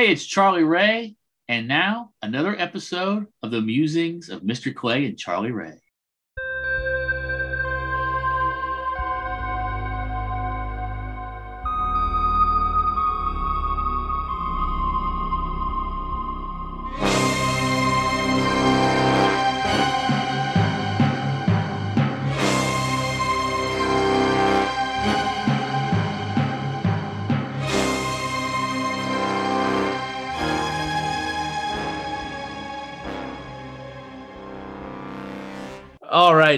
Hey, it's Charlie Ray, and now another episode of the Musings of Mr. Clay and Charlie Ray.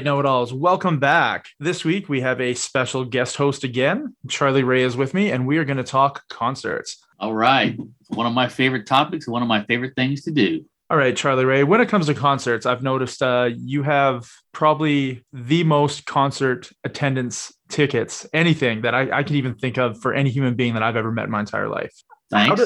Know-it-alls, welcome back. This week we have a special guest host again. Charlie Ray is with me, and we are going to talk concerts. All right, one of my favorite topics, one of my favorite things to do. All right, Charlie Ray, when it comes to concerts, I've noticed you have probably the most concert attendance tickets, anything that I can even think of for any human being that I've ever met in my entire life. Thanks.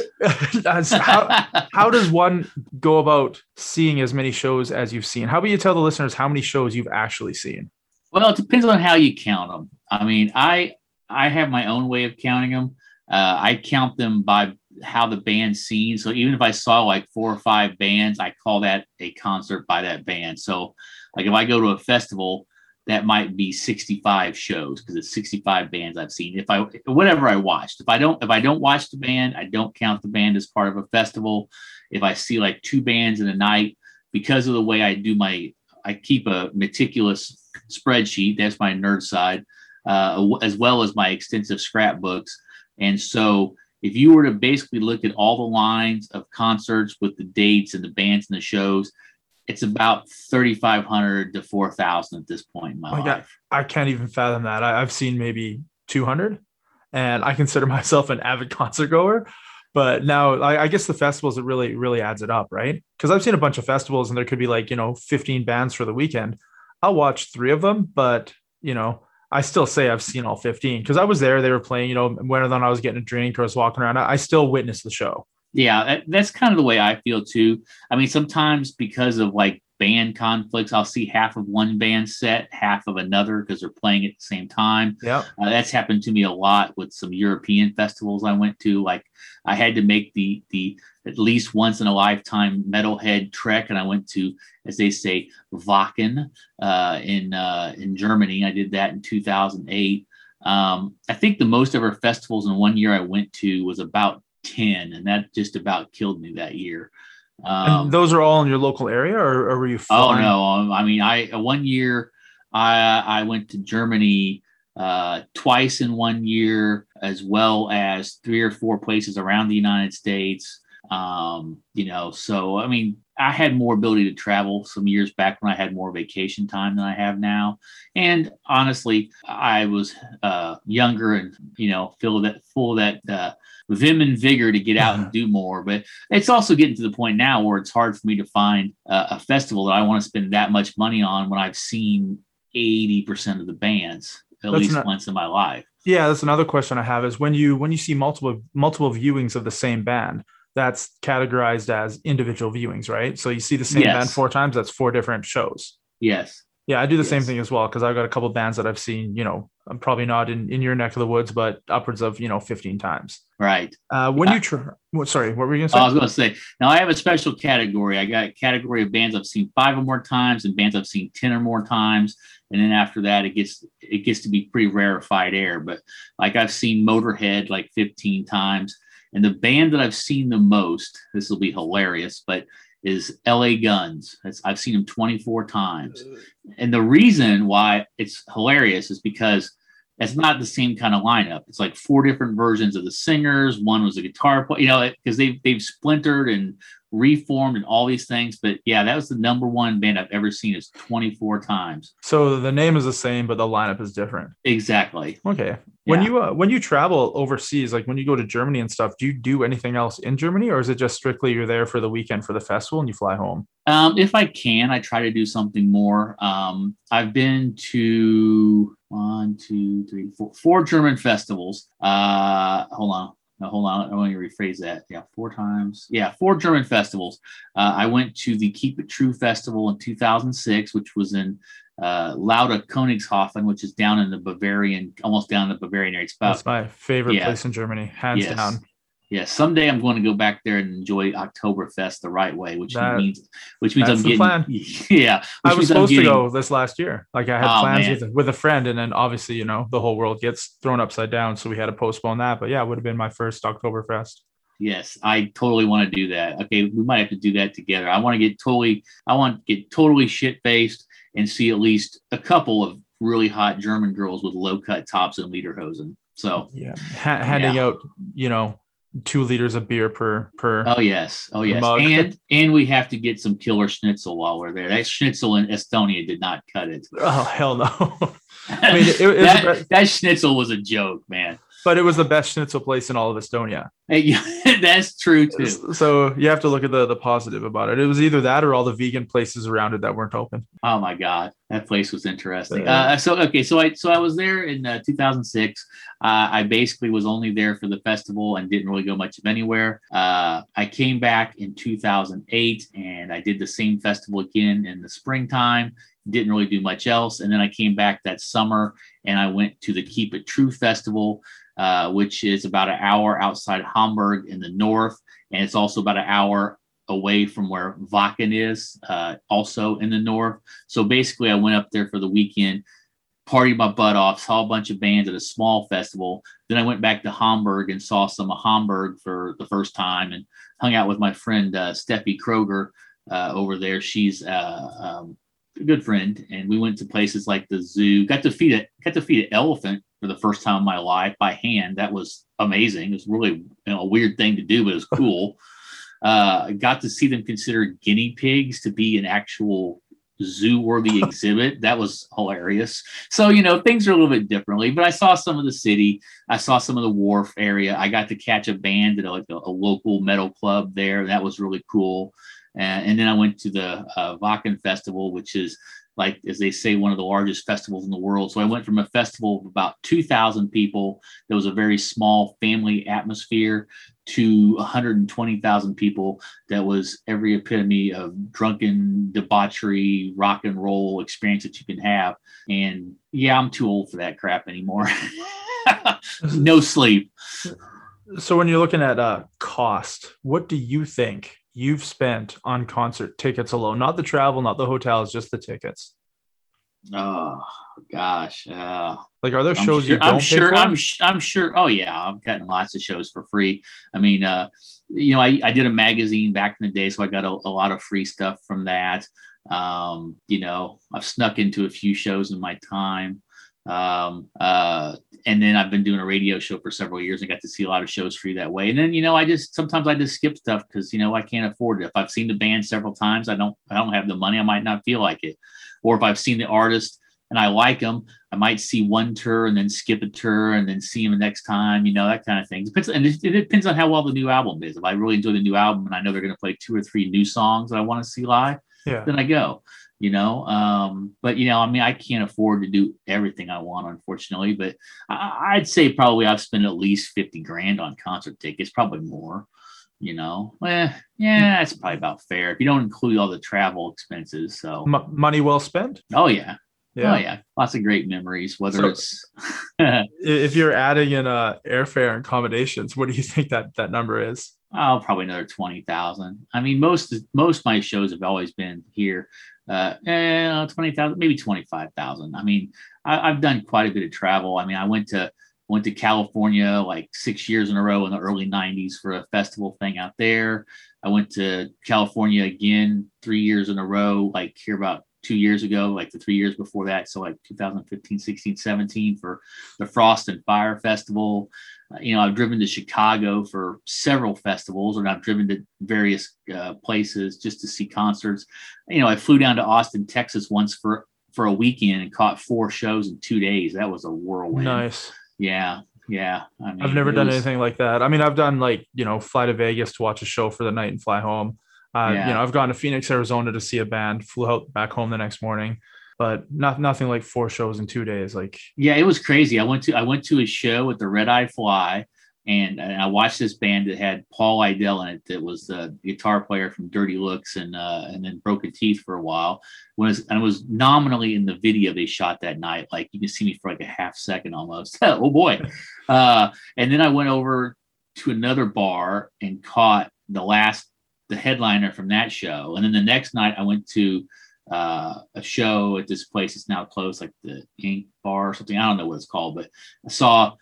How does one go about seeing as many shows as you've seen? How about you tell the listeners how many shows you've actually seen? Well, it depends on how you count them. I mean, I have my own way of counting them. I count them by how the band's seen. So even if I saw like 4 or 5 bands, I call that a concert by that band. So like if I go to a festival, that might be 65 shows because it's 65 bands I've seen. Whatever I watched, if I don't watch the band, I don't count the band as part of a festival. If I see like 2 bands in a night, because of the way I do I keep a meticulous spreadsheet. That's my nerd side, as well as my extensive scrapbooks. And so if you were to basically look at all the lines of concerts with the dates and the bands and the shows, it's about 3,500 to 4,000 at this point in my life. God, I can't even fathom that. I've seen maybe 200, and I consider myself an avid concert goer. But now I guess the festivals, it really, really adds it up, right? Because I've seen a bunch of festivals, and there could be 15 bands for the weekend. I'll watch 3 of them, but, I still say I've seen all 15 because I was there. They were playing, whether or not I was getting a drink or I was walking around, I still witnessed the show. Yeah, that's kind of the way I feel too. I mean, sometimes because of band conflicts, I'll see half of one band set, half of another because they're playing at the same time. Yeah, that's happened to me a lot with some European festivals I went to. Like I had to make the at least once in a lifetime metalhead trek, and I went to, as they say, Wacken in Germany. I did that in 2008. I think the most of our festivals in one year I went to was about 10, and that just about killed me that year. And those are all in your local area, or were you flying? Oh no, I mean, I went to Germany twice in one year, as well as 3 or 4 places around the United States. So I mean, I had more ability to travel some years back when I had more vacation time than I have now. And honestly, I was younger and, full of that vim and vigor to get out and do more. But it's also getting to the point now where it's hard for me to find a festival that I want to spend that much money on when I've seen 80% of the bands once in my life. Yeah, that's another question I have is when you see multiple viewings of the same band, that's categorized as individual viewings, right? So you see the same band 4 times, that's 4 different shows. Yes. Yeah, I do the same thing as well, because I've got a couple of bands that I've seen, I'm probably not in your neck of the woods, but upwards of, 15 times. Right. Sorry, what were you going to say? I was going to say, now I have a special category. I got a category of bands I've seen 5 or more times and bands I've seen 10 or more times. And then after that, it gets to be pretty rarefied air. But I've seen Motörhead 15 times. And the band that I've seen the most, this will be hilarious, but is LA Guns. I've seen them 24 times. And the reason why it's hilarious is because it's not the same kind of lineup. It's 4 different versions of the singers. One was a guitar player, because they've splintered and reformed and all these things. But yeah, that was the number one band I've ever seen is 24 times. So the name is the same, but the lineup is different. Exactly. Okay. When you travel overseas, when you go to Germany and stuff, do you do anything else in Germany, or is it just strictly you're there for the weekend for the festival and you fly home? If I can, I try to do something more. I've been to 4 German festivals. I want to rephrase that. Yeah, 4 times. Yeah, 4 German festivals. I went to the Keep It True Festival in 2006, which was in Lauda-Königshofen, which is down in the Bavarian, almost down in the Bavarian area. That's my favorite place in Germany, hands down. Yeah, someday I'm going to go back there and enjoy Oktoberfest the right way, which means I'm getting. Plan. Yeah, I was supposed to go this last year. Like I had plans with a friend, and then obviously, you know, the whole world gets thrown upside down, so we had to postpone that. But yeah, it would have been my first Oktoberfest. Yes, I totally want to do that. Okay, we might have to do that together. I want to get totally shit faced and see at least a couple of really hot German girls with low cut tops and lederhosen. So yeah, handing out, you know. 2 liters of beer per oh yes mug. and we have to get some killer schnitzel while we're there. That schnitzel in Estonia did not cut it. Oh hell no. I mean it that schnitzel was a joke, man, but it was the best schnitzel place in all of Estonia. That's true too, so you have to look at the positive about it. It was either that or all the vegan places around it that weren't open. Oh my god, that place was interesting. So I was there in 2006. I basically was only there for the festival and didn't really go much of anywhere. I came back in 2008 and I did the same festival again in the springtime. Didn't really do much else. And then I came back that summer and I went to the Keep It True Festival, which is about an hour outside Hamburg in the north. And it's also about an hour away from where Wacken is, also in the north. So basically I went up there for the weekend, partied my butt off, saw a bunch of bands at a small festival. Then I went back to Hamburg and saw some of Hamburg for the first time and hung out with my friend, Steffi Kroger, over there. She's a good friend. And we went to places like the zoo, got to feed an elephant for the first time in my life by hand. That was amazing. It was really a weird thing to do, but it was cool. Got to see them considered guinea pigs to be an actual zoo-worthy exhibit. That was hilarious. So, you know, things are a little bit differently, but I saw some of the city. I saw some of the wharf area. I got to catch a band at a local metal club there. That was really cool. And then I went to the Wacken Festival, which is, like, as they say, one of the largest festivals in the world. So I went from a festival of about 2,000 people that was a very small family atmosphere to 120,000 people that was every epitome of drunken debauchery, rock and roll experience that you can have. And yeah, I'm too old for that crap anymore. No sleep. So when you're looking at cost, what do you think you've spent on concert tickets alone? Not the travel, not the hotels, just the tickets. Oh gosh. Like, are there shows I'm sure. Oh yeah. I'm cutting lots of shows for free. I mean, you know, I did a magazine back in the day, so I got a lot of free stuff from that. You know, I've snuck into a few shows in my time. And then I've been doing a radio show for several years and got to see a lot of shows free that way. And then, you know, sometimes I just skip stuff because, you know, I can't afford it. If I've seen the band several times, I don't have the money. I might not feel like it. Or if I've seen the artist and I like them, I might see one tour and then skip a tour and then see him the next time, you know, that kind of thing. It depends on how well the new album is. If I really enjoy the new album and I know they're going to play 2 or 3 new songs that I want to see live, then I go. You know, but, you know, I mean, I can't afford to do everything I want, unfortunately, but I'd say probably I've spent at least $50,000 on concert tickets, probably more, you know. Yeah, that's probably about fair if you don't include all the travel expenses. So money well spent. Oh, yeah. Yeah. Oh, yeah. Lots of great memories, if you're adding in airfare and accommodations, what do you think that number is? Oh, probably another 20,000. I mean, most of my shows have always been here. 20,000, maybe 25,000. I mean, I've done quite a bit of travel. I mean, I went to California like 6 years in a row in the early 90s for a festival thing out there. I went to California again 3 years in a row, like here about 2 years ago, like the 3 years before that. So like 2015, 16, 17 for the Frost and Fire Festival. You know, I've driven to Chicago for several festivals, and I've driven to various places just to see concerts. You know, I flew down to Austin, Texas once for a weekend and caught 4 shows in 2 days. That was a whirlwind. Nice. Yeah. Yeah. I mean, I've never done anything like that. I mean, I've done, like, you know, fly to Vegas to watch a show for the night and fly home. You know, I've gone to Phoenix, Arizona to see a band, flew out back home the next morning. But nothing like 4 shows in 2 days. Like, yeah, it was crazy. I went to a show at the Red Eye Fly, and I watched this band that had Paul Idell in it. That was the guitar player from Dirty Looks and then Broken Teeth for a while. I was nominally in the video they shot that night. Like, you can see me for like a half second almost. Oh boy! And then I went over to another bar and caught the headliner from that show. And then the next night I went to a show at this place that's now closed, like the Ink Bar or something. I don't know what it's called, but I saw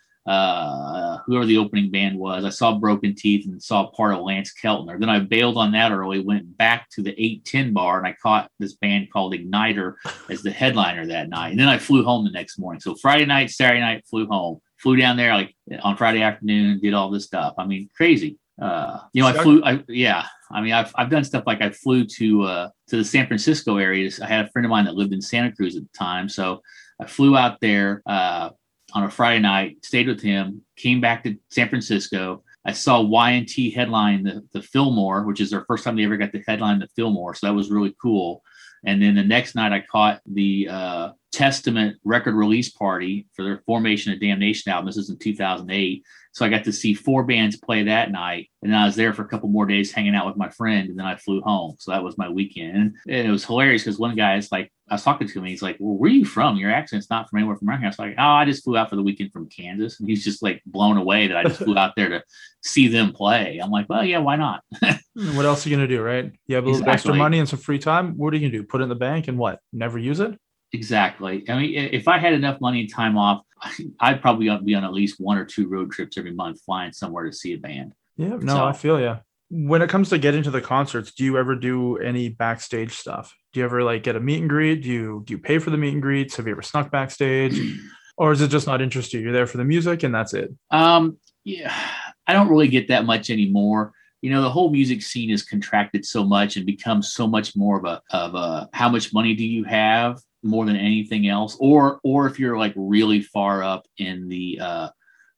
whoever the opening band was. I saw Broken Teeth and saw part of Lance Keltner. Then I bailed on that early, went back to the 810 bar, and I caught this band called Igniter as the headliner that night. And then I flew home the next morning. So Friday night, Saturday night, flew home. Flew down there like on Friday afternoon, did all this stuff. I mean, crazy. I've done stuff like I flew to the San Francisco area. I had a friend of mine that lived in Santa Cruz at the time, so I flew out there on a Friday night, stayed with him, came back to San Francisco. I saw Y&T headline the Fillmore, which is their first time they ever got to headline the Fillmore, so that was really cool. And then the next night I caught the Testament record release party for their Formation of Damnation album. This is in 2008. So I got to see four bands play that night. And then I was there for a couple more days hanging out with my friend. And then I flew home. So that was my weekend. And it was hilarious because one guy is like, I was talking to him. And he's like, well, where are you from? Your accent's not from anywhere from around here. I was like, oh, I just flew out for the weekend from Kansas. And he's just like blown away that I just flew out there to see them play. I'm like, well, yeah, why not? What else are you going to do, right? You have a little extra money and some free time. What are you going to do? Put it in the bank and what? Never use it? Exactly. I mean, if I had enough money and time off, I'd probably be on at least one or two road trips every month flying somewhere to see a band. Yeah, no, so, I feel you. When it comes to getting to the concerts, do you ever do any backstage stuff? Do you ever like get a meet and greet? Do you pay for the meet and greets? Have you ever snuck backstage? Or is it just not interest you? You're there for the music and that's it? Yeah, I don't really get that much anymore. You know, the whole music scene is contracted so much and becomes so much more of a how much money do you have more than anything else, or if you're like really far up in the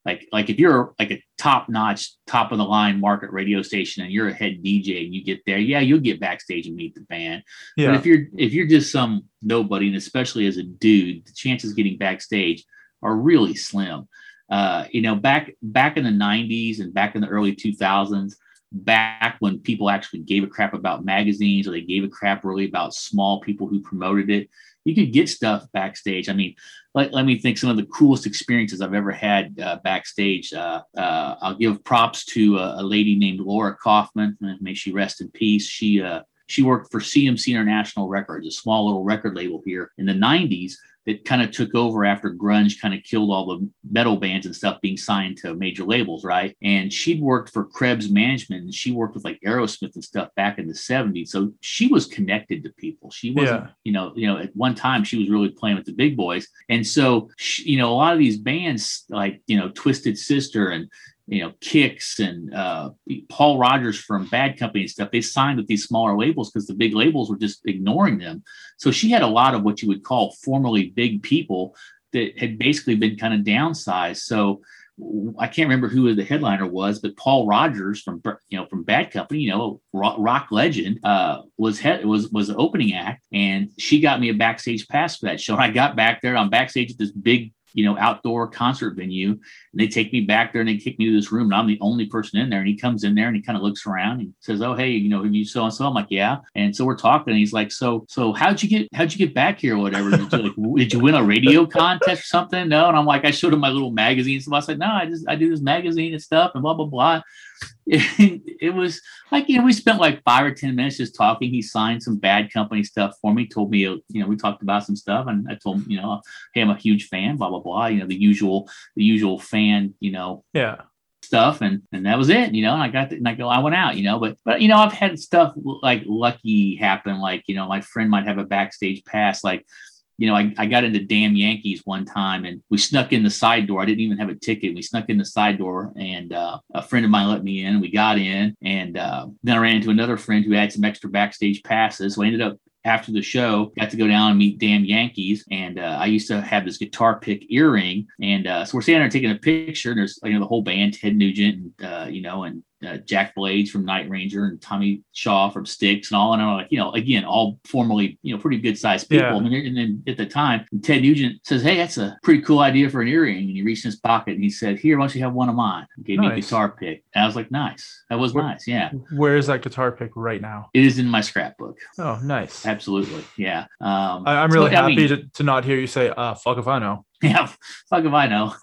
like if you're like a top-notch, top of the line market radio station and you're a head DJ and you get there, yeah, you'll get backstage and meet the band. Yeah. But if you're just some nobody, and especially as a dude, the chances of getting backstage are really slim. You know, back in the 90s and back in the early 2000s, back when people actually gave a crap about magazines, or they gave a crap really about small people who promoted it, you could get stuff backstage. I mean, let me think, some of the coolest experiences I've ever had backstage. I'll give props to a lady named Laura Kaufman. May she rest in peace. She worked for CMC International Records, a small little record label here in the 90s that kind of took over after grunge kind of killed all the metal bands and stuff being signed to major labels, right? And she'd worked for Krebs Management, and she worked with like Aerosmith and stuff back in the 70s. So she was connected to people. She wasn't, you know, at one time she was really playing with the big boys. And so, you know, a lot of these bands like, you know, Twisted Sister and, you know, Kix and Paul Rodgers from Bad Company and stuff, they signed with these smaller labels because the big labels were just ignoring them. So she had a lot of what you would call formerly big people that had basically been kind of downsized. So I can't remember who the headliner was, but Paul Rodgers from Bad Company, you know, rock legend, was the opening act, and she got me a backstage pass for that show. And I got back there, I'm backstage at this big, you know, outdoor concert venue, and they take me back there and they kick me to this room, and I'm the only person in there. And he comes in there and he kind of looks around and says, "Oh, hey, you know, have you so and so?" I'm like, "Yeah." And so we're talking, and he's like, "So how'd you get back here or whatever? Did you win a radio contest or something?" No, and I'm like, I showed him my little magazine. So I said, "No, I do this magazine and stuff and blah blah blah." It was like, you know, we spent like 5 or 10 minutes just talking. He signed some Bad Company stuff for me, told me, you know, we talked about some stuff, and I told him, you know, hey, I'm a huge fan, blah blah blah, you know, the usual fan, you know, yeah, stuff, and that was it, you know. And I went out, you know, but you know, I've had stuff like lucky happen, like, you know, my friend might have a backstage pass, like, you know, I got into Damn Yankees one time, and we snuck in the side door. I didn't even have a ticket. We snuck in the side door, and a friend of mine let me in. We got in, and then I ran into another friend who had some extra backstage passes. So I ended up, after the show, got to go down and meet Damn Yankees. And I used to have this guitar pick earring. And so we're standing there taking a picture, and there's, you know, the whole band, Ted Nugent, and, you know, and Jack Blades from Night Ranger and Tommy Shaw from Styx and all. And I'm like, you know, again, all formerly, you know, pretty good sized people. Yeah. I mean, and then at the time, Ted Nugent says, "Hey, that's a pretty cool idea for an earring." And he reached in his pocket and he said, "Here, why don't you have one of mine?" And gave me a guitar pick. And I was like, nice. That was nice. Yeah. Where is that guitar pick right now? It is in my scrapbook. Oh, nice. Absolutely. Yeah. I'm really happy to not hear you say, "Ah, fuck if I know." Yeah, fuck if I know.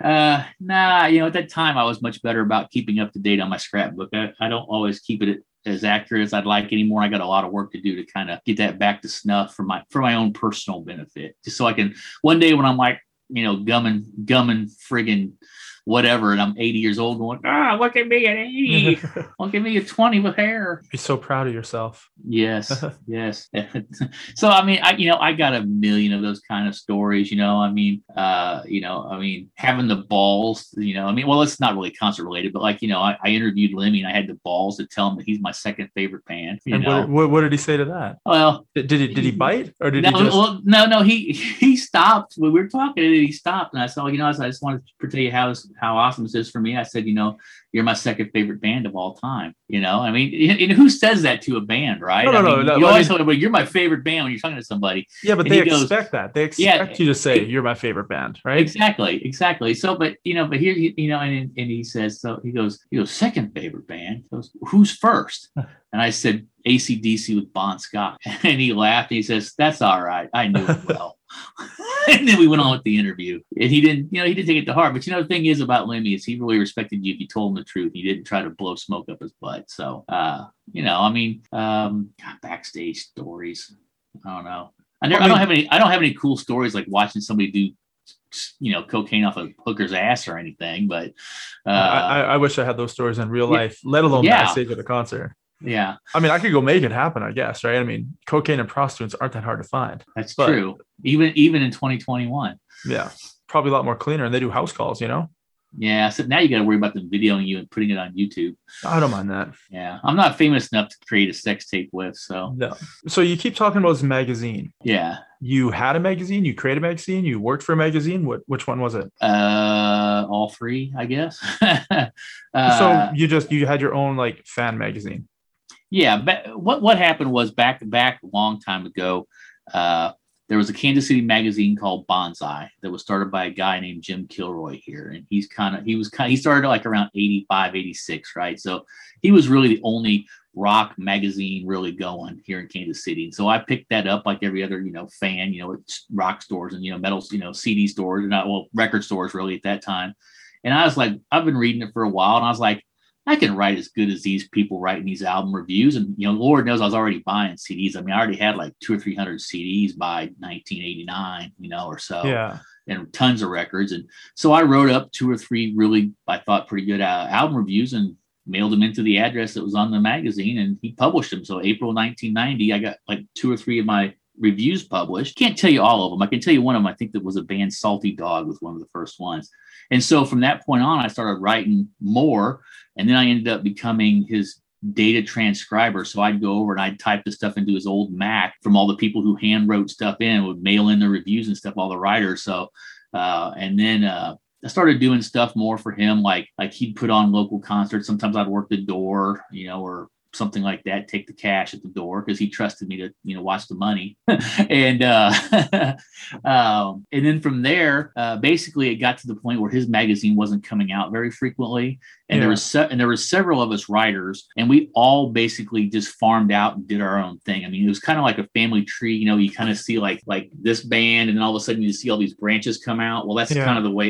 At that time I was much better about keeping up to date on my scrapbook. I don't always keep it as accurate as I'd like anymore. I got a lot of work to do to kind of get that back to snuff for my own personal benefit, just so I can one day when I'm like, gumming friggin' whatever, and I'm 80 years old going, look at me at 80. Look at me at 20 with hair. Be so proud of yourself. Yes, yes. So, I got a million of those kind of stories, having the balls, it's not really concert related, but I interviewed Lemmy and I had the balls to tell him that he's my second favorite band. What did he say to that? Well, did he bite or did he just... Well, no, he stopped when we were talking and he stopped. And I said, I just wanted to tell you how awesome this is for me. I said, you're my second favorite band of all time. And who says that to a band, right? No. You always tell them, you're my favorite band when you're talking to somebody. Yeah, but they expect that. They expect you to say you're my favorite band, right? Exactly. So, but here, and he says, so he goes, second favorite band. He goes, who's first? And I said, AC/DC with Bon Scott. And he laughed. And he says, that's all right. I knew it well. And then we went on with the interview, and he didn't take it to heart. But the thing is about Lemmy is he really respected you if you told him the truth. He didn't try to blow smoke up his butt. So, backstage stories. I don't know. I don't have any cool stories like watching somebody do, cocaine off a hooker's ass or anything. But I wish I had those stories in real life, let alone backstage at a concert. Yeah. I could go make it happen, I guess, right? Cocaine and prostitutes aren't that hard to find. That's true. Even in 2021. Yeah. Probably a lot more cleaner, and they do house calls, Yeah. So now you got to worry about them videoing you and putting it on YouTube. I don't mind that. Yeah. I'm not famous enough to create a sex tape with, so. No. So you keep talking about this magazine. Yeah. You had a magazine, you created a magazine, you worked for a magazine. Which one was it? All three, I guess. So you had your own fan magazine. Yeah, but what happened was back a long time ago, there was a Kansas City magazine called Bonsai that was started by a guy named Jim Kilroy here, and he started around 85, 86, right? So he was really the only rock magazine really going here in Kansas City. And so I picked that up like every other, fan, it's rock stores and, metal, CD stores, record stores really at that time. And I was like, I've been reading it for a while, and I was like, I can write as good as these people writing these album reviews. And, Lord knows I was already buying CDs. I already had 200 or 300 CDs by 1989, or so. Yeah. And tons of records. And so I wrote up 2 or 3 really, I thought, pretty good album reviews and mailed them into the address that was on the magazine, and he published them. So April 1990, I got 2 or 3 of my reviews published. Can't tell you all of them. I can tell you one of them, I think that was a band, Salty Dog, was one of the first ones. And so from that point on, I started writing more, and then I ended up becoming his data transcriber. So I'd go over and I'd type the stuff into his old Mac from all the people who hand wrote stuff in, would mail in the reviews and stuff, all the writers. So, and then I started doing stuff more for him. Like he'd put on local concerts. Sometimes I'd work the door, or something like that, take the cash at the door, because he trusted me to watch the money. And and then from there, basically it got to the point where his magazine wasn't coming out very frequently, and there were several of us writers, and we all basically just farmed out and did our own thing. It was kind of like a family tree. You kind of see like this band, and then all of a sudden you see all these branches come out. Well, that's kind of the way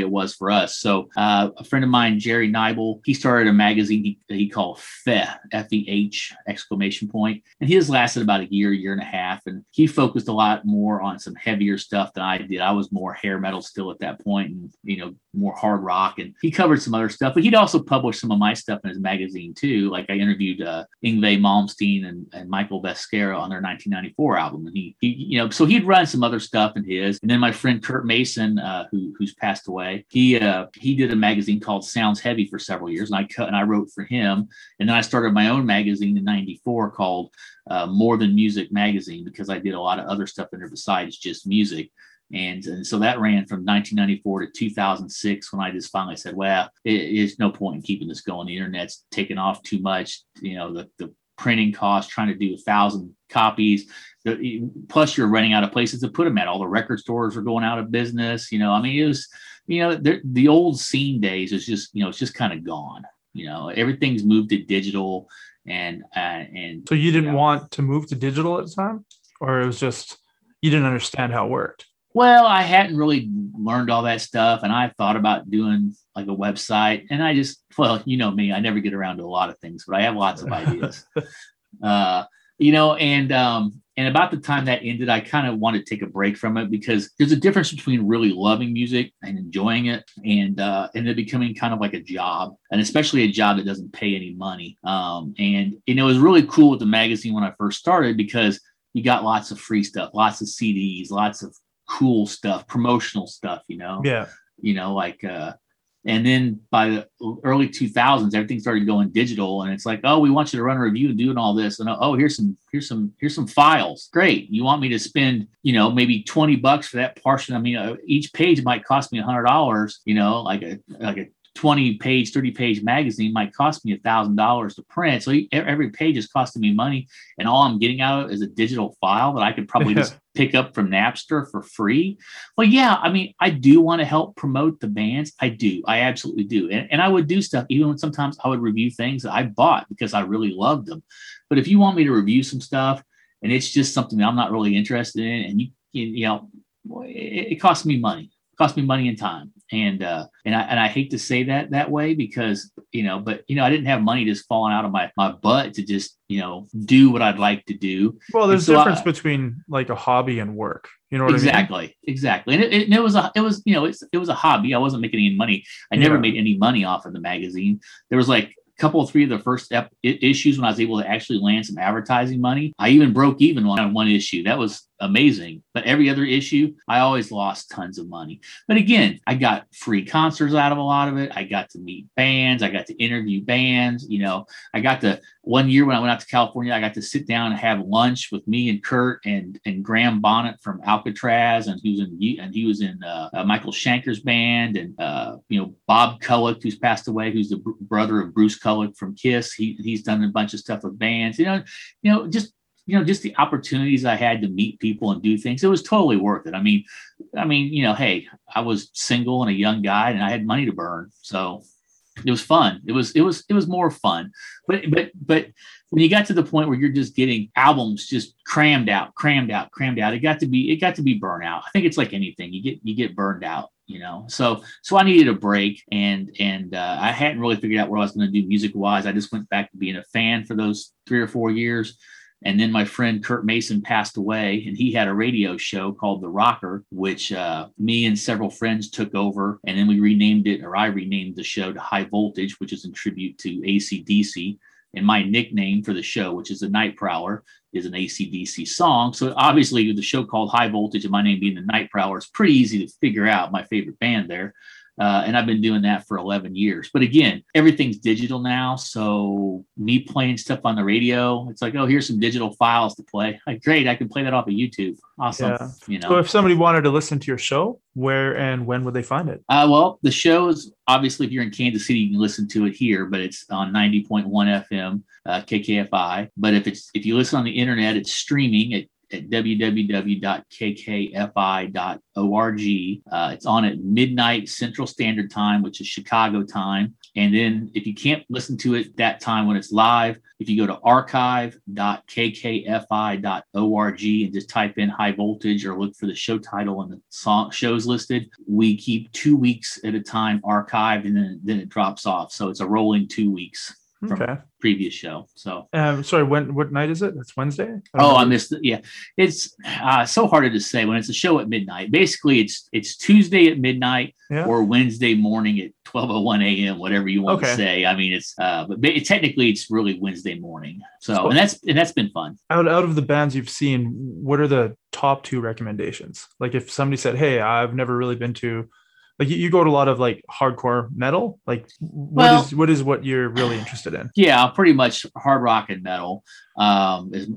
it was for us. So a friend of mine, Jerry Nibel, he started a magazine he called Feth, FEH ! And his lasted about a year and a half. And he focused a lot more on some heavier stuff than I did. I was more hair metal still at that point, and, more hard rock. And he covered some other stuff, but he'd also published some of my stuff in his magazine too. Like I interviewed Yngwie Malmsteen and Michael Vescara on their 1994 album. And so he'd run some other stuff in his. And then my friend Kurt Mason, who's passed away, he did a magazine called Sounds Heavy for several years. And I wrote for him. And then I started my own magazine in 94 called More Than Music Magazine, because I did a lot of other stuff in there besides just music. And so that ran from 1994 to 2006, when I just finally said, well, it's no point in keeping this going. The internet's taken off too much. The printing costs, trying to do 1,000 copies. Plus you're running out of places to put them at. All the record stores are going out of business. It was, the old scene days is just, it's just kind of gone. Everything's moved to digital, and so you didn't want to move to digital at the time, or it was just you didn't understand how it worked. Well, I hadn't really learned all that stuff, and I thought about doing like a website, and I just, well, you know me, I never get around to a lot of things, but I have lots of ideas, and about the time that ended, I kind of wanted to take a break from it, because there's a difference between really loving music and enjoying it and it becoming kind of like a job, and especially a job that doesn't pay any money. And it was really cool with the magazine when I first started, because you got lots of free stuff, lots of CDs, lots of cool stuff, promotional stuff, you know? Yeah. You know, like, and then by the early 2000s, everything started going digital, and it's like, oh, we want you to run a review and do all this. And oh, here's some files. Great. You want me to spend, maybe $20 for that portion. I mean, each page might cost me $100, like a 20-page, 30-page magazine might cost me $1,000 to print. So every page is costing me money, and all I'm getting out of it is a digital file that I could probably just pick up from Napster for free. Well, yeah, I mean, I do want to help promote the bands. I do. I absolutely do. And I would do stuff, even when sometimes I would review things that I bought because I really loved them. But if you want me to review some stuff and it's just something that I'm not really interested in, and it costs me money. Cost me money and time, and I hate to say that way, because I didn't have money just falling out of my butt to just do what I'd like to do. Well, there's a difference between like a hobby and work. You know what I mean? Exactly. And it was a hobby. I wasn't making any money. I never made any money off of the magazine. There was like a couple, three of the first issues when I was able to actually land some advertising money. I even broke even on one issue. That was amazing. But every other issue, I always lost tons of money. But again, I got free concerts out of a lot of it. I got to meet bands. I got to interview bands. I got to, one year when I went out to California, I got to sit down and have lunch with me and Kurt and Graham Bonnet from Alcatraz. And he was in Michael Shanker's band, and, Bob Kulick, who's passed away, who's the brother of Bruce Kulick from Kiss. He's done a bunch of stuff with bands, just the opportunities I had to meet people and do things. It was totally worth it. I mean, hey, I was single and a young guy, and I had money to burn. So it was fun. It was more fun. But when you got to the point where you're just getting albums just crammed out, it got to be burnout. I think it's like anything. You get burned out. So I needed a break, and I hadn't really figured out what I was going to do music wise. I just went back to being a fan for those 3 or 4 years. And then my friend Kurt Mason passed away, and he had a radio show called The Rocker, which me and several friends took over. And then we renamed it, or I renamed the show to High Voltage, which is in tribute to AC/DC. And my nickname for the show, which is The Night Prowler, is an AC/DC song. So obviously the show called High Voltage and my name being The Night Prowler is pretty easy to figure out, my favorite band there. And I've been doing that for 11 years. But again, everything's digital now. So me playing stuff on the radio, it's like, oh, here's some digital files to play. Like, great, I can play that off of YouTube. Awesome. Yeah. So if somebody wanted to listen to your show, where and when would they find it? Well, the show is obviously, if you're in Kansas City, you can listen to it here, but it's on 90.1 FM, KKFI. But if you listen on the internet, it's streaming at www.kkfi.org. It's on at midnight Central Standard Time, which is Chicago time. And then if you can't listen to it that time when it's live, if you go to archive.kkfi.org and just type in High Voltage or look for the show title and the shows listed, we keep 2 weeks at a time archived, and then it drops off. So it's a rolling 2 weeks. From previous show. So sorry, what night is it? It's Wednesday? I missed it. Yeah. It's so hard to say when it's a show at midnight. Basically it's Tuesday at midnight or Wednesday morning at 12:01 a.m., whatever you want to say. I mean, it's but technically it's really Wednesday morning. So and that's been fun. Out of the bands you've seen, what are the top two recommendations? Like if somebody said, "Hey, I've never really been to," like you go to a lot of like hardcore metal, like what you're really interested in? Yeah, pretty much hard rock and metal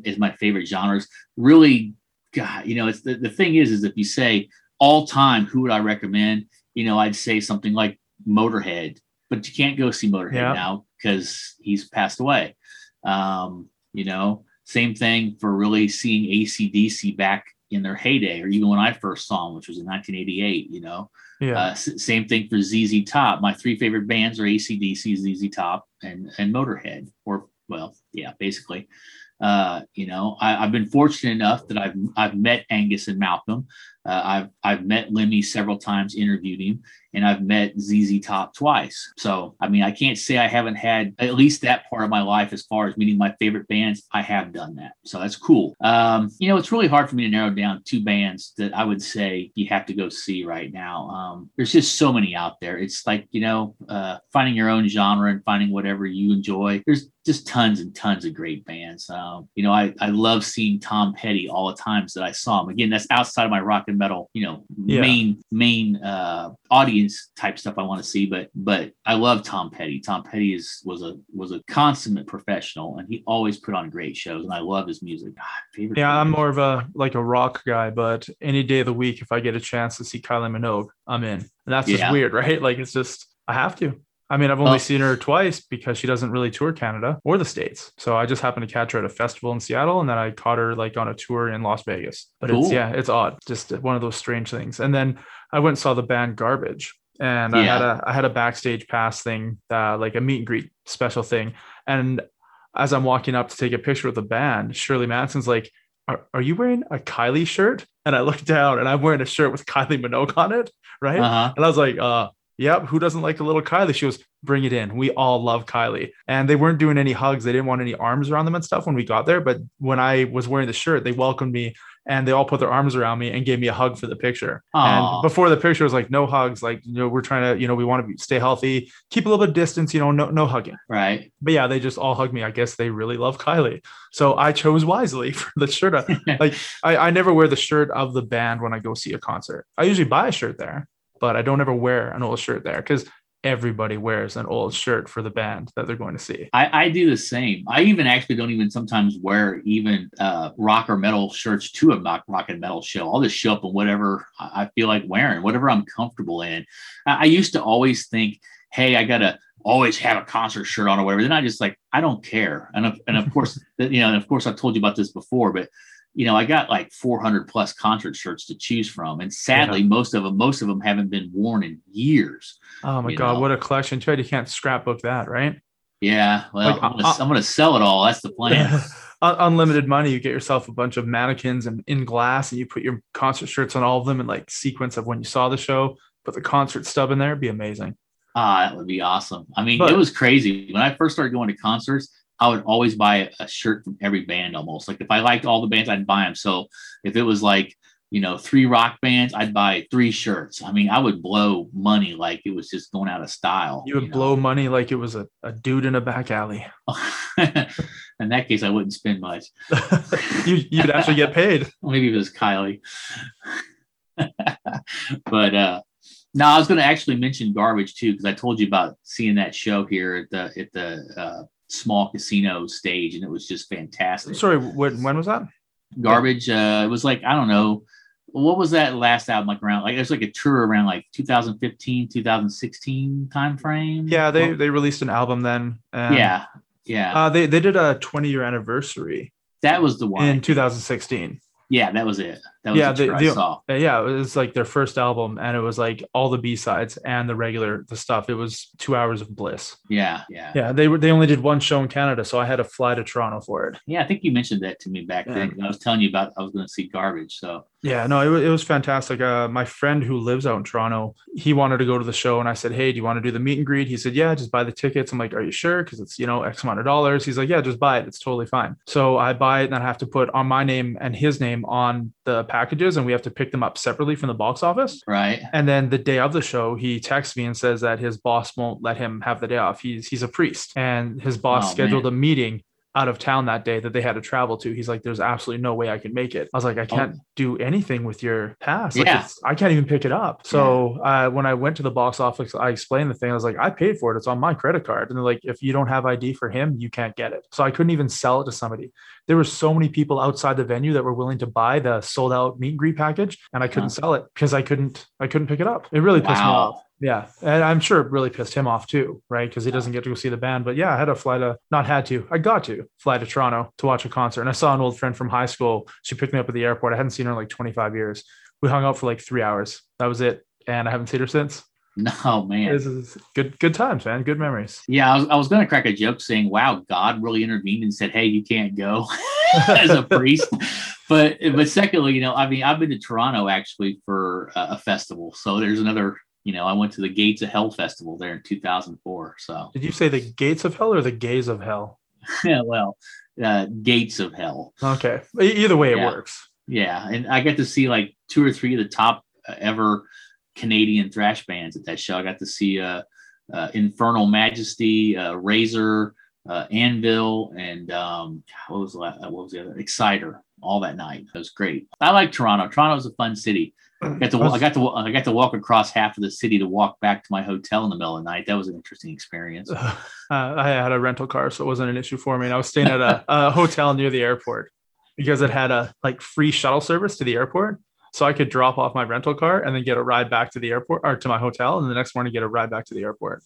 is my favorite genres. Really, God, it's the thing is if you say all time, who would I recommend? I'd say something like Motörhead, but you can't go see Motörhead now because he's passed away. Same thing for really seeing AC/DC back in their heyday, or even when I first saw them, which was in 1988, same thing for ZZ Top. My three favorite bands are AC/DC, ZZ Top, and Motörhead, basically. You know, I've been fortunate enough that I've met Angus and Malcolm. I've met Lemmy several times, interviewed him, and I've met ZZ Top twice. So, I mean, I can't say I haven't had at least that part of my life as far as meeting my favorite bands. I have done that. So that's cool. You know, it's really hard for me to narrow down two bands that I would say you have to go see right now. There's just so many out there. It's like, you know, finding your own genre and finding whatever you enjoy. There's just tons and tons of great bands. You know, I love seeing Tom Petty all the times that I saw him. Again, that's outside of my rock and metal, you know, main audience type stuff I want to see. But I love Tom Petty. Tom Petty was a consummate professional, and he always put on great shows. And I love his music. God, favorite. Yeah, I'm more of a rock guy, but any day of the week, if I get a chance to see Kylie Minogue, I'm in. And that's just weird, right? Like, it's just, I have to. I mean, I've only seen her twice because she doesn't really tour Canada or the States. So I just happened to catch her at a festival in Seattle, and then I caught her like on a tour in Las Vegas. But cool. It's odd. Just one of those strange things. And then I went and saw the band Garbage, and I had a backstage pass thing, like a meet and greet special thing. And as I'm walking up to take a picture with the band, Shirley Manson's like, are you wearing a Kylie shirt? And I looked down, and I'm wearing a shirt with Kylie Minogue on it, right? Uh-huh. And I was like, yep, who doesn't like a little Kylie? She goes, bring it in. We all love Kylie. And they weren't doing any hugs. They didn't want any arms around them and stuff when we got there. But when I was wearing the shirt, they welcomed me, and they all put their arms around me and gave me a hug for the picture. Aww. And before the picture, it was like, no hugs. Like, you know, we're trying to, you know, we want to stay healthy, keep a little bit of distance, you know, no hugging. Right. But yeah, they just all hugged me. I guess they really love Kylie. So I chose wisely for the shirt. Like, I never wear the shirt of the band when I go see a concert. I usually buy a shirt there, but I don't ever wear an old shirt there because everybody wears an old shirt for the band that they're going to see. I do the same. I even actually don't even sometimes wear even rock or metal shirts to a rock and metal show. I'll just show up in whatever I feel like wearing, whatever I'm comfortable in. I used to always think, hey, I got to always have a concert shirt on or whatever. Then I just like, I don't care. And of course, you know, and of course I've told you about this before, but you know, I got like 400 plus concert shirts to choose from. And sadly, most of them haven't been worn in years. Oh my God, what a collection too. You can't scrapbook that, right? Yeah. Well, like, I'm going to sell it all. That's the plan. Yeah. Unlimited money. You get yourself a bunch of mannequins and in glass, and you put your concert shirts on all of them in like sequence of when you saw the show, put the concert stub in there. It'd be amazing. That would be awesome. I mean, it was crazy. When I first started going to concerts, I would always buy a shirt from every band almost. Like if I liked all the bands, I'd buy them. So if it was like, you know, 3 rock bands, I'd buy 3 shirts. I mean, I would blow money like it was just going out of style. You would blow money like it was a dude in a back alley. In that case, I wouldn't spend much. You'd actually get paid. Maybe it was Kylie. But, no, I was going to actually mention Garbage too, because I told you about seeing that show here at the small casino stage, and it was just fantastic. Sorry, when was that? Garbage. It was like, I don't know, what was that last album like around? Like, there's like a tour around like 2015, 2016 time frame. Yeah, they released an album then. They did a 20-year anniversary. That was the one in 2016. Yeah, that was it. That was I saw. Yeah, it was like their first album, and it was like all the B-sides and the stuff. It was 2 hours of bliss. Yeah. They only did one show in Canada, so I had to fly to Toronto for it. Yeah, I think you mentioned that to me back then. I was telling you about I was going to see Garbage. So yeah, no, it was fantastic. My friend who lives out in Toronto, he wanted to go to the show, and I said, "Hey, do you want to do the meet and greet?" He said, "Yeah, just buy the tickets." I'm like, "Are you sure? Because it's X amount of dollars." He's like, "Yeah, just buy it. It's totally fine." So I buy it, and I have to put on my name and his name on the packages, and we have to pick them up separately from the box office. Right. And then the day of the show, he texts me and says that his boss won't let him have the day off. He's a priest, and his boss scheduled a meeting out of town that day that they had to travel to. He's like, "There's absolutely no way I can make it." I was like, "I can't do anything with your pass. Like, I can't even pick it up." So when I went to the box office, I explained the thing. I was like, "I paid for it. It's on my credit card." And they're like, "If you don't have ID for him, you can't get it." So I couldn't even sell it to somebody. There were so many people outside the venue that were willing to buy the sold out meet and greet package, and I couldn't sell it because I couldn't pick it up. It really pissed me off. Yeah. And I'm sure it really pissed him off too, right? Because he doesn't get to go see the band. But yeah, I got to fly to Toronto to watch a concert. And I saw an old friend from high school. She picked me up at the airport. I hadn't seen her in like 25 years. We hung out for like 3 hours. That was it. And I haven't seen her since. No, man. This is good times, man. Good memories. Yeah, I was going to crack a joke saying, wow, God really intervened and said, hey, you can't go as a priest. But secondly, you know, I mean, I've been to Toronto actually for a festival. So there's another, you know, I went to the Gates of Hell Festival there in 2004. So did you say the Gates of Hell or the Gaze of Hell? Yeah, well, Gates of Hell. Okay. Either way, it works. Yeah. And I got to see like two or three of the top ever Canadian thrash bands at that show. I got to see Infernal Majesty, Razor, Anvil, and what was the other? Exciter, all that night. It was great. I like Toronto. Toronto's a fun city. I got to walk across half of the city to walk back to my hotel in the middle of the night. That was an interesting experience. I had a rental car, so it wasn't an issue for me. And I was staying at a hotel near the airport because it had a like free shuttle service to the airport. So I could drop off my rental car and then get a ride back to the airport or to my hotel. And the next morning, get a ride back to the airport.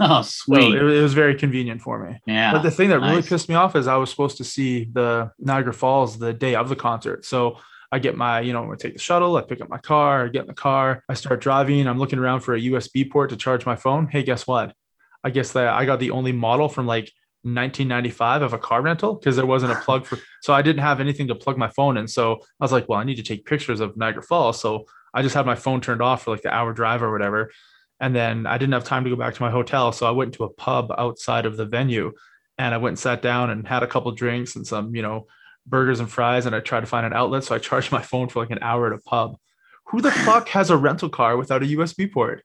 Oh, sweet. So it was very convenient for me. Yeah. But the thing that really pissed me off is I was supposed to see the Niagara Falls the day of the concert. So I get my, you know, I take the shuttle, I pick up my car, I get in the car, I start driving. I'm looking around for a USB port to charge my phone. Hey, guess what? I guess that I got the only model from like 1995 of a car rental because there wasn't a plug for, so I didn't have anything to plug my phone in. So I was like, well, I need to take pictures of Niagara Falls. So I just had my phone turned off for like the hour drive or whatever. And then I didn't have time to go back to my hotel. So I went to a pub outside of the venue and I went and sat down and had a couple drinks and some, you know, burgers and fries. And I tried to find an outlet. So I charged my phone for like an hour at a pub. Who the fuck has a rental car without a USB port?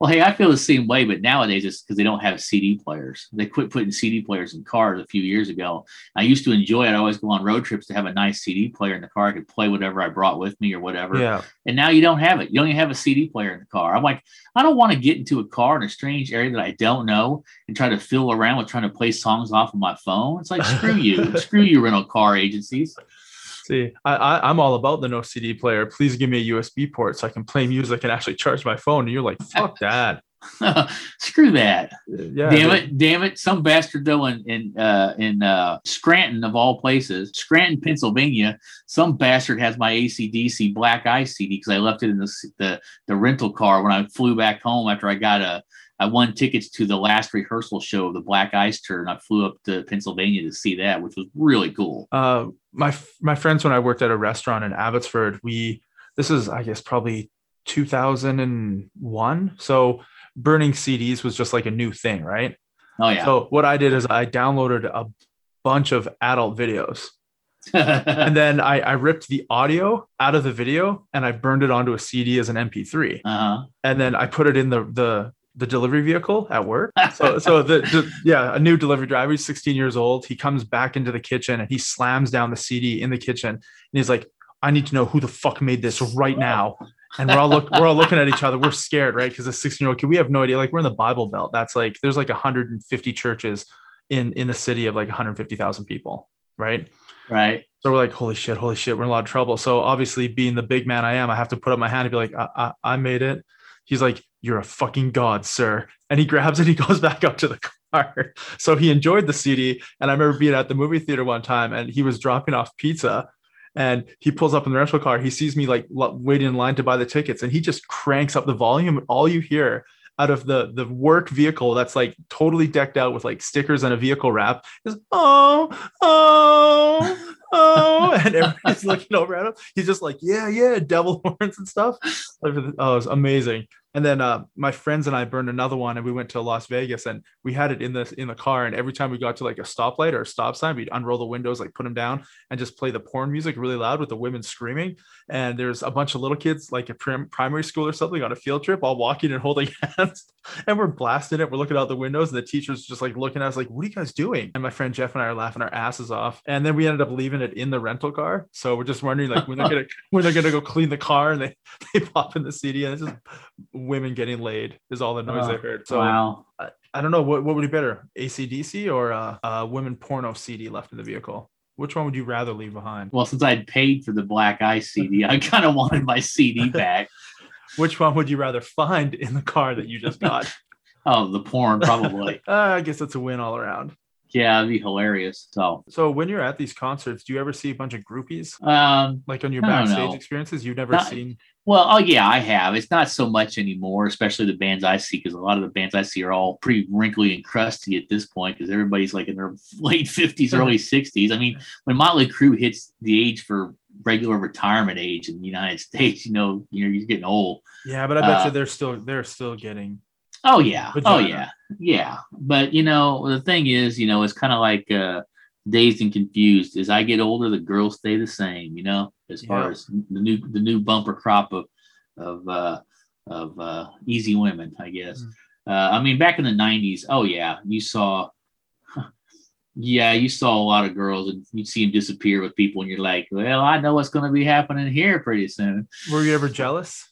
Well, hey, I feel the same way, but nowadays it's because they don't have CD players. They quit putting CD players in cars a few years ago. I used to enjoy it. I always go on road trips to have a nice CD player in the car. I could play whatever I brought with me or whatever. Yeah. And now you don't have it. You don't even have a CD player in the car. I'm like, I don't want to get into a car in a strange area that I don't know and try to fiddle around with trying to play songs off of my phone. It's like, screw you. Screw you, rental car agencies. See, I'm all about the no CD player. Please give me a USB port so I can play music and actually charge my phone. And you're like, fuck that. Screw that. Yeah, damn it. Some bastard though in Scranton of all places, Scranton, Pennsylvania, some bastard has my AC/DC Black Ice CD because I left it in the rental car when I flew back home after I won tickets to the last rehearsal show of the Black Ice tour, and I flew up to Pennsylvania to see that, which was really cool. My friends, when I worked at a restaurant in Abbotsford, this is, I guess, probably 2001. So burning CDs was just like a new thing, right? Oh, yeah. So what I did is I downloaded a bunch of adult videos. And then I ripped the audio out of the video, and I burned it onto a CD as an MP3. Uh-huh. And then I put it in the delivery vehicle at work. So a new delivery driver, he's 16 years old. He comes back into the kitchen and he slams down the CD in the kitchen. And he's like, I need to know who the fuck made this right now. And we're all looking at each other. We're scared, right? Because a 16-year-old kid, we have no idea. Like, we're in the Bible Belt. That's like, there's like 150 churches in the city of like 150,000 people. Right. Right. So we're like, holy shit. We're in a lot of trouble. So obviously being the big man I am, I have to put up my hand and be like, I made it. He's like, you're a fucking god, sir. And he grabs it. He goes back up to the car. So he enjoyed the CD. And I remember being at the movie theater one time and he was dropping off pizza and he pulls up in the rental car. He sees me like waiting in line to buy the tickets. And he just cranks up the volume. And all you hear out of the work vehicle that's like totally decked out with like stickers and a vehicle wrap is, oh, and everybody's looking over at him. He's just like, yeah, devil horns and stuff. Oh, it was amazing. And then my friends and I burned another one, and we went to Las Vegas, and we had it in the car. And every time we got to like a stoplight or a stop sign, we'd unroll the windows, like put them down, and just play the porn music really loud with the women screaming. And there's a bunch of little kids, like a primary school or something, on a field trip, all walking and holding hands. And we're blasting it. We're looking out the windows, and the teacher's just like looking at us, like, "What are you guys doing?" And my friend Jeff and I are laughing our asses off. And then we ended up leaving it in the rental car, so we're just wondering like when they're gonna go clean the car, and they pop in the CD, and it's just women getting laid is all the noise I heard. So wow. I don't know what would be better, AC/DC or women porno CD left in the vehicle. Which one would you rather leave behind? Well, since I'd paid for the Black Eye CD, I kind of wanted my CD back. Which one would you rather find in the car that you just got? Oh, the porn, probably. I guess it's a win all around. Yeah, it'd be hilarious to tell. So when you're at these concerts, do you ever see a bunch of groupies? Like on your backstage experiences, you've never seen? Well, oh yeah, I have. It's not so much anymore, especially the bands I see, because a lot of the bands I see are all pretty wrinkly and crusty at this point, because everybody's like in their late 50s, early 60s. I mean, when Motley Crue hits the age for regular retirement age in the United States, you're getting old. Yeah, but I bet you they're still getting. Oh yeah. Vagina. Oh yeah. Yeah. But the thing is, it's kind of like Dazed and Confused. As I get older, the girls stay the same, as far as the new bumper crop of easy women, I guess. I mean, back in the 90s, oh yeah, you saw a lot of girls, and you'd see them disappear with people, and you're like, well, I know what's going to be happening here pretty soon. Were you ever jealous?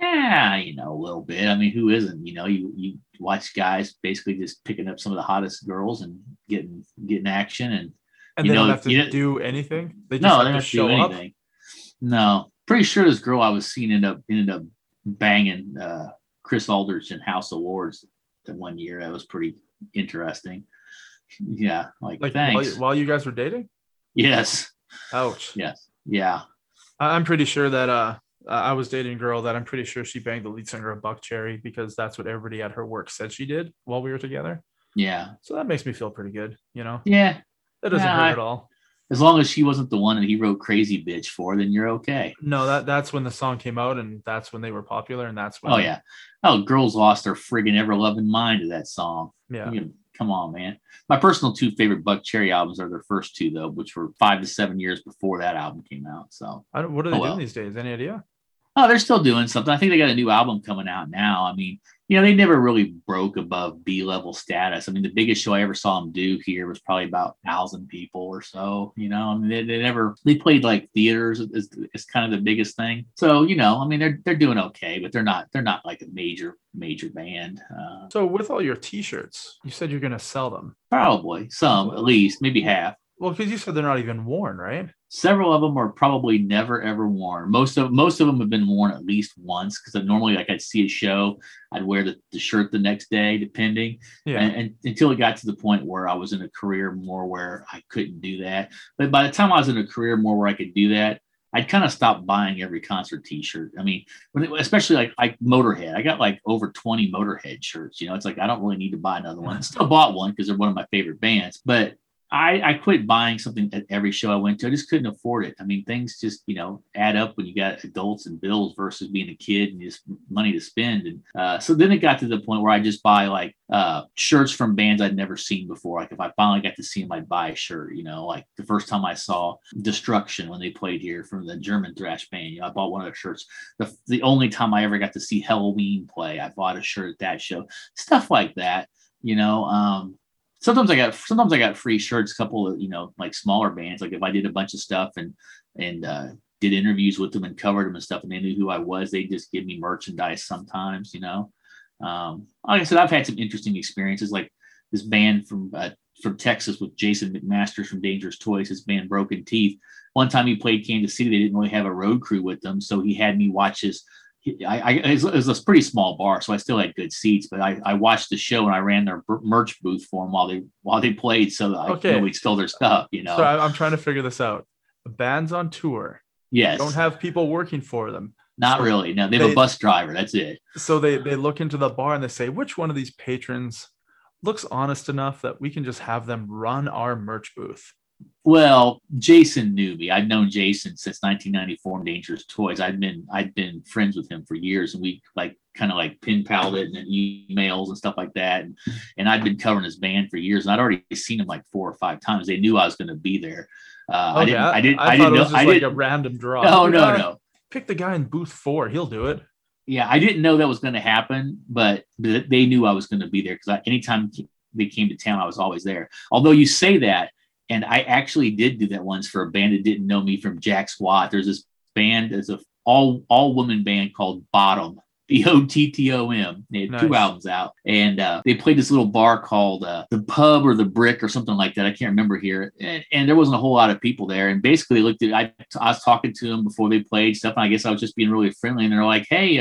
Yeah, a little bit. I mean, who isn't? You watch guys basically just picking up some of the hottest girls and getting action, and they don't have to do anything. They just don't have to do anything. No, pretty sure this girl I was seeing ended up banging Chris Aldrich in House of Lords the one year. That was pretty interesting. Yeah, like thanks. While you guys were dating? Yes. Ouch. Yes. Yeah. I'm pretty sure that I was dating a girl that I'm pretty sure she banged the lead singer of Buckcherry, because that's what everybody at her work said she did while we were together. Yeah. So that makes me feel pretty good, Yeah. That doesn't hurt at all. As long as she wasn't the one that he wrote Crazy Bitch for, then you're okay. No, that's when the song came out, and that's when they were popular, and that's when. Oh yeah. Oh, girls lost their friggin' ever-loving mind to that song. Yeah. Come on, man. My personal two favorite Buckcherry albums are their first two, though, which were 5 to 7 years before that album came out. So what are they doing these days? Any idea? Oh, they're still doing something. I think they got a new album coming out now. I mean, they never really broke above B-level status. I mean, the biggest show I ever saw them do here was probably about 1,000 people or so. I mean, they played like theaters is kind of the biggest thing. So, I mean, they're doing okay, but they're not like a major band. So with all your t-shirts, you said you're going to sell them. Probably some, at least maybe half. Well, because you said they're not even worn, right? Several of them are probably never, ever worn. Most of them have been worn at least once, because normally, like, I'd see a show, I'd wear the shirt the next day, depending. Yeah. And until it got to the point where I was in a career more where I couldn't do that. But by the time I was in a career more where I could do that, I'd kind of stopped buying every concert t-shirt. I mean, especially like Motörhead. I got like over 20 Motörhead shirts. It's like I don't really need to buy another one. I still bought one because they're one of my favorite bands. But I quit buying something at every show I went to. I just couldn't afford it. I mean, things just, add up when you got adults and bills versus being a kid and just money to spend. And so then it got to the point where I just buy like shirts from bands I'd never seen before. Like if I finally got to see them, I'd buy a shirt, like the first time I saw Destruction when they played here from the German thrash band, I bought one of their shirts. The only time I ever got to see Helloween play, I bought a shirt at that show, stuff like that, Sometimes I got free shirts, a couple of, like smaller bands. Like if I did a bunch of stuff and did interviews with them and covered them and stuff, and they knew who I was, they'd just give me merchandise sometimes, Like I said, I've had some interesting experiences, like this band from Texas with Jason McMasters from Dangerous Toys, his band Broken Teeth. One time he played Kansas City, they didn't really have a road crew with them, so he had me watch his. It was a pretty small bar, so I still had good seats, but I watched the show and I ran their merch booth for them while they played, so that we stole their stuff, So I'm trying to figure this out. The band's on tour. Yes. They don't have people working for them. Not really. No, they have a bus driver. That's it. So they look into the bar and they say, which one of these patrons looks honest enough that we can just have them run our merch booth? Well, Jason knew me. I've known Jason since 1994 in Dangerous Toys. I'd been friends with him for years, and we kind of pen palled it and then emails and stuff like that. And I'd been covering his band for years, and I'd already seen him like 4 or 5 times. They knew I was going to be there. I didn't know it was just a random draw. No. Pick the guy in booth 4. He'll do it. Yeah, I didn't know that was going to happen, but they knew I was going to be there because anytime they came to town, I was always there. Although you say that. And I actually did do that once for a band that didn't know me from Jack Squat. There's this band, there's an all-woman band called Bottom Dottom. They had two albums out, and they played this little bar called The Pub or The Brick or something like that. I can't remember here. And there wasn't a whole lot of people there. And basically, they looked at, I was talking to them before they played stuff, and I guess I was just being really friendly. And they're like, "Hey,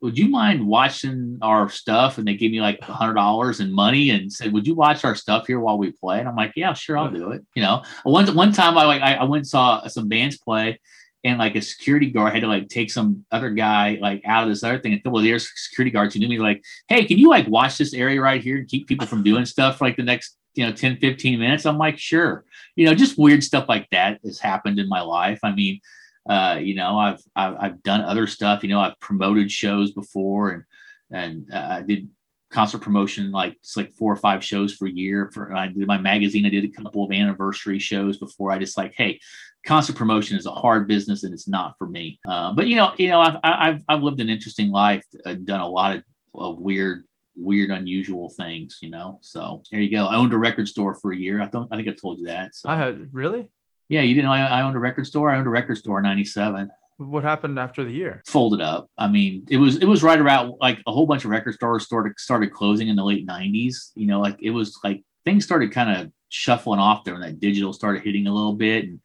would you mind watching our stuff?" And they gave me like $100 in money and said, "Would you watch our stuff here while we play?" And I'm like, "Yeah, sure, I'll do it." You know, one time I went and saw some bands play. And like a security guard had to like take some other guy like out of this other thing. A couple of the security guards who knew me were like, "Hey, can you like watch this area right here and keep people from doing stuff for like the next, 10, 15 minutes? I'm like, "Sure." Just weird stuff like that has happened in my life. I mean, I've done other stuff. I've promoted shows before, and I did concert promotion, it's 4 or 5 shows for a year. I did my magazine. I did a couple of anniversary shows before. I just hey, concert promotion is a hard business and it's not for me. But I've lived an interesting life, done a lot of weird, unusual things. So there you go. I owned a record store for a year. I think I told you that. So. I had really? Yeah, you didn't know I owned a record store. I owned a record store in '97. What happened after the year? Folded up. I mean, it was right around a whole bunch of record stores started closing in the late '90s. It was things started kind of shuffling off there when that digital started hitting a little bit, and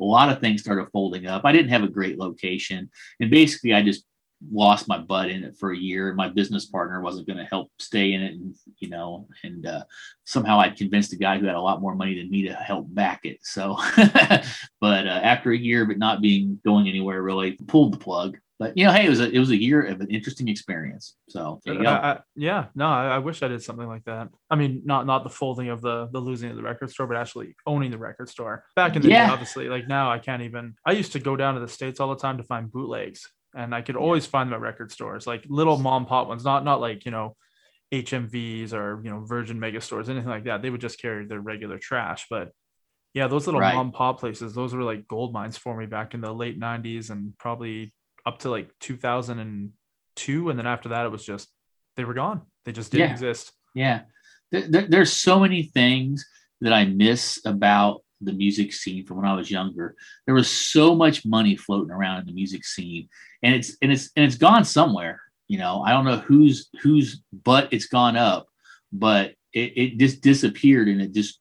a lot of things started folding up. I didn't have a great location, and basically I just lost my butt in it for a year. My business partner wasn't going to help stay in it, and, somehow I convinced a guy who had a lot more money than me to help back it. So, but after a year, but not going anywhere, really pulled the plug. But hey, it was a year of an interesting experience. So I wish I did something like that. I mean, not the folding of the losing of the record store, but actually owning the record store back in the day. Obviously, now I can't even. I used to go down to the States all the time to find bootlegs, and I could always find them at record stores, little mom and pop ones, not HMVs or Virgin Mega Stores, anything like that. They would just carry their regular trash, but. Yeah, those little mom and pop places, those were gold mines for me back in the late '90s and probably up to 2002, and then after that it was just they were gone. They just didn't exist. Yeah, there's so many things that I miss about the music scene from when I was younger. There was so much money floating around in the music scene, and it's gone somewhere. I don't know whose butt it's gone up, but it just disappeared, and it just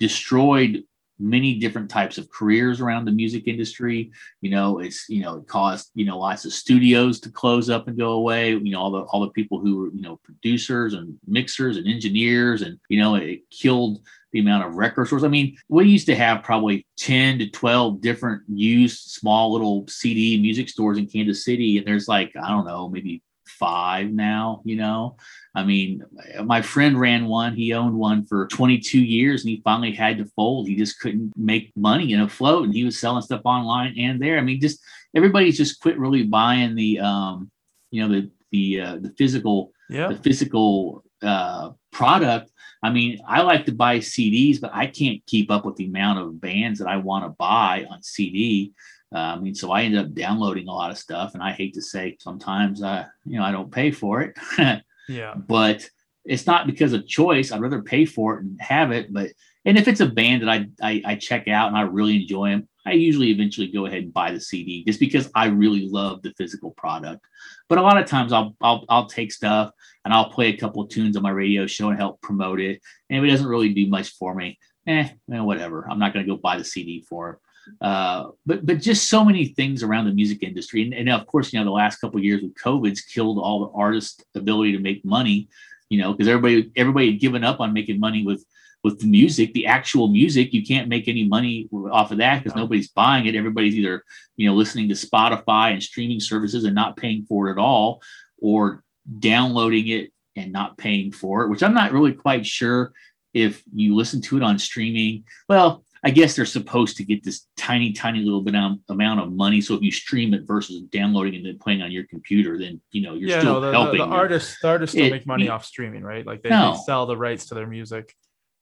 destroyed many different types of careers around the music industry. It caused lots of studios to close up and go away. All the people who were producers and mixers and engineers, and it killed the amount of record stores. I mean, we used to have probably 10 to 12 different used small little CD music stores in Kansas City, and there's I don't know, maybe 5 now. I mean, my friend ran one. He owned one for 22 years, and he finally had to fold. He just couldn't make money in a float, and he was selling stuff online and there. I mean, just everybody's just quit really buying the physical product. I mean, I like to buy CDs, but I can't keep up with the amount of bands that I want to buy on CD. I mean, so I ended up downloading a lot of stuff, and I hate to say sometimes I don't pay for it. Yeah, but it's not because of choice. I'd rather pay for it and have it. But and if it's a band that I check out and I really enjoy them, I usually eventually go ahead and buy the CD just because I really love the physical product. But a lot of times I'll take stuff and I'll play a couple of tunes on my radio show and help promote it. And if it doesn't really do much for me, whatever. I'm not going to go buy the CD for it. But just so many things around the music industry, and of course the last couple of years with COVID's killed all the artists' ability to make money, because everybody had given up on making money with the music, the actual music. You can't make any money off of that because nobody's buying it. Everybody's either listening to Spotify and streaming services and not paying for it at all, or downloading it and not paying for it, which I'm not really quite sure if you listen to it on streaming. Well, I guess they're supposed to get this tiny little bit amount of money. So if you stream it versus downloading and then playing on your computer, then you're still helping. The artists don't make money off streaming, right? They sell the rights to their music.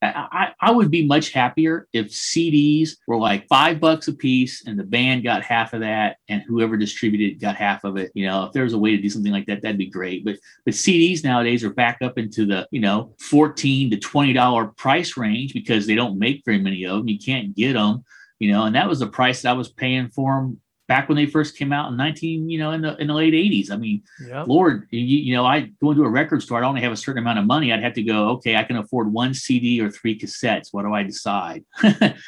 I would be much happier if CDs were $5 a piece and the band got half of that and whoever distributed got half of it. If there was a way to do something like that, that'd be great. But CDs nowadays are back up into the, $14 to $20 price range because they don't make very many of them. You can't get them, and that was the price that I was paying for them back when they first came out in the late 80s. I mean, yep. Lord, I go into a record store. I only have a certain amount of money. I'd have to go, okay, I can afford one CD or three cassettes. What do I decide? And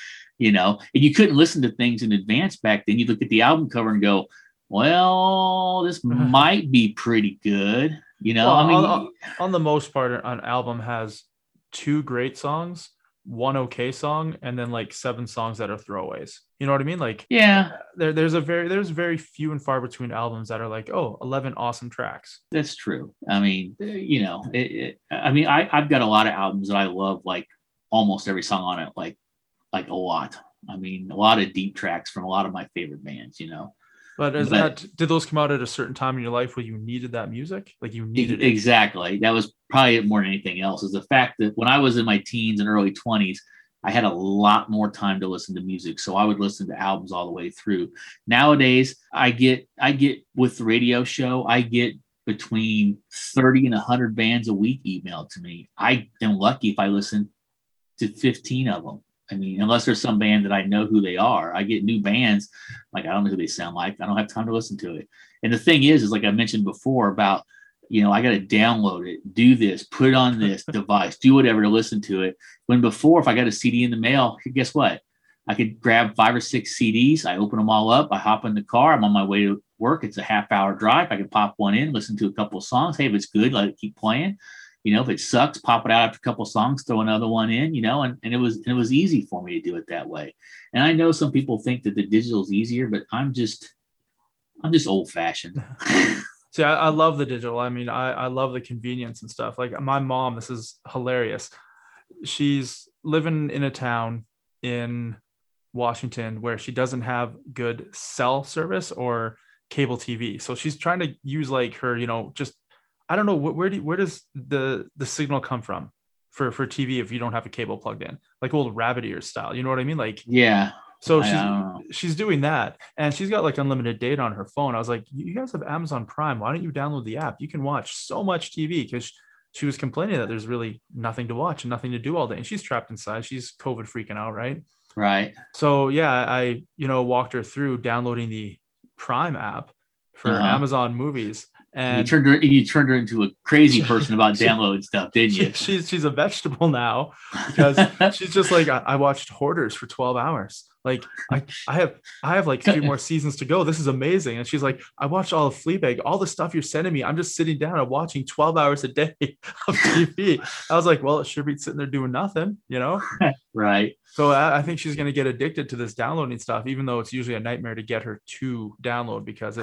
you couldn't listen to things in advance back then. You look at the album cover and go, well, this might be pretty good. On the most part, an album has two great songs, one okay song, and then like seven songs that are throwaways. You know what I mean? Like, yeah, there's very few and far between albums that are like, oh, 11 awesome tracks. That's true. I mean, I've got a lot of albums that I love, like almost every song on it, like a lot. I mean, a lot of deep tracks from a lot of my favorite bands, did those come out at a certain time in your life where you needed that music? Like you needed it? Exactly. That was probably it more than anything else, is the fact that when I was in my teens and early 20s, I had a lot more time to listen to music. So I would listen to albums all the way through. Nowadays, I get with the radio show, I get between 30 and 100 bands a week emailed to me. I am lucky if I listen to 15 of them. I mean, unless there's some band that I know who they are. I get new bands, like I don't know who they sound like. I don't have time to listen to it. And the thing is like I mentioned before about, I got to download it, do this, put it on this device, do whatever to listen to it. When before, if I got a CD in the mail, guess what? I could grab 5 or 6 CDs. I open them all up. I hop in the car. I'm on my way to work. It's a half-hour drive. I can pop one in, listen to a couple of songs. Hey, if it's good, let it keep playing. If it sucks, pop it out after a couple songs, throw another one in, and it was easy for me to do it that way. And I know some people think that the digital is easier, but I'm just old fashioned. See, I love the digital. I mean, I love the convenience and stuff. Like my mom, this is hilarious. She's living in a town in Washington where she doesn't have good cell service or cable TV. So she's trying to use like her, just I don't know where does the signal come from for TV if you don't have a cable plugged in, like old rabbit ear style, you know what I mean? Like, yeah. So she's doing that, and she's got like unlimited data on her phone. I was like, you guys have Amazon Prime. Why don't you download the app? You can watch so much TV, because she was complaining that there's really nothing to watch and nothing to do all day. And she's trapped inside. She's COVID freaking out. Right. So yeah, I, walked her through downloading the Prime app for Amazon movies. And you turned her into a crazy person about downloading stuff, didn't you? She's a vegetable now, because she's just like, I watched Hoarders for 12 hours. Like I have like 3 more seasons to go. This is amazing. And she's like, I watched all of Fleabag, all the stuff you're sending me. I'm just sitting down and watching 12 hours a day of TV. I was like, well, it should be sitting there doing nothing, Right. So I think she's going to get addicted to this downloading stuff, even though it's usually a nightmare to get her to download, because